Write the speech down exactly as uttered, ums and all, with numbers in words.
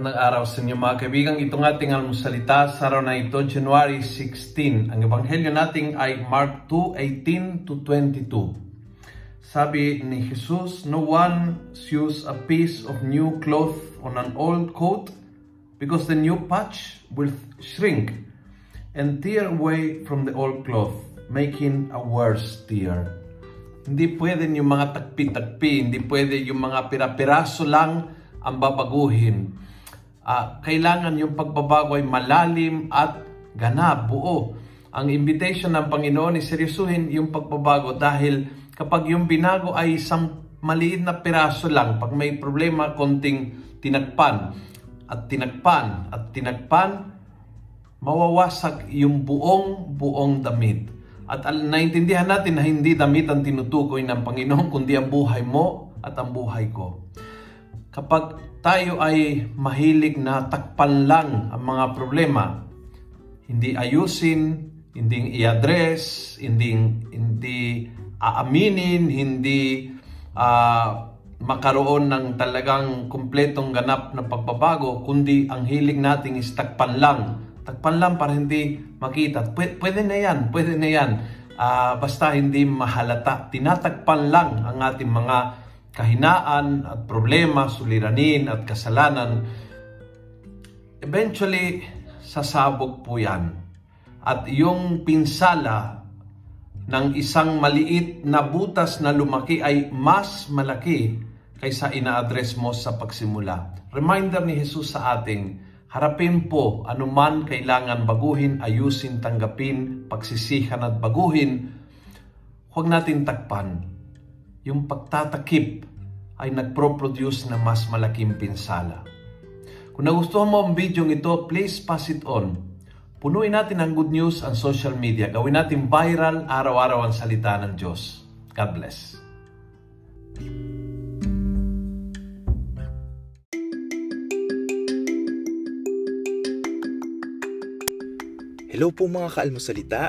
ng araw sa inyo mga kaibigan. Itong ating almusalita sa araw na ito, January sixteen. Ang Ebanghelyo natin ay Mark two, eighteen to twenty-two. Sabi ni Jesus, "No one sews a piece of new cloth on an old coat, because the new patch will shrink and tear away from the old cloth, making a worse tear." Hindi pwedeng yung mga takpi-takpi, hindi pwede yung mga pira-piraso lang ang babaguhin. Uh, kailangan yung pagbabago ay malalim at ganap, buo. Ang invitation ng Panginoon ay seryosuhin yung pagbabago, dahil kapag yung binago ay isang maliit na piraso lang, pag may problema, konting tinagpan at tinagpan at tinagpan, mawawasak yung buong buong damit. At naintindihan natin na hindi damit ang tinutukoy ng Panginoon, kundi ang buhay mo at ang buhay ko. Kapag tayo ay mahilig na takpan lang ang mga problema, hindi ayusin, hindi i-address, hindi, hindi aaminin, hindi uh, makaroon ng talagang kumpletong ganap na pagbabago, kundi ang hilig natin is takpan lang. Takpan lang para hindi makita. Pwede, pwede na yan, pwede na yan. Uh, basta hindi mahalata. Tinatakpan lang ang ating mga kahinaan at problema, suliranin at kasalanan. Eventually, sasabog po yan. At yung pinsala ng isang maliit na butas na lumaki ay mas malaki kaysa ina-address mo sa pagsimula. Reminder ni Jesus sa ating, harapin po anuman kailangan baguhin, ayusin, tanggapin, pagsisihan at baguhin. Huwag natin takpan. Yung pagtatakip ay nagproproduce na mas malaking pinsala. Kung nagustuhan mo ang video ito, please pass it on. Punuin natin ang good news ang social media. Gawin natin viral araw-araw ang salita ng Diyos. God bless. Hello po mga kaalmosalita.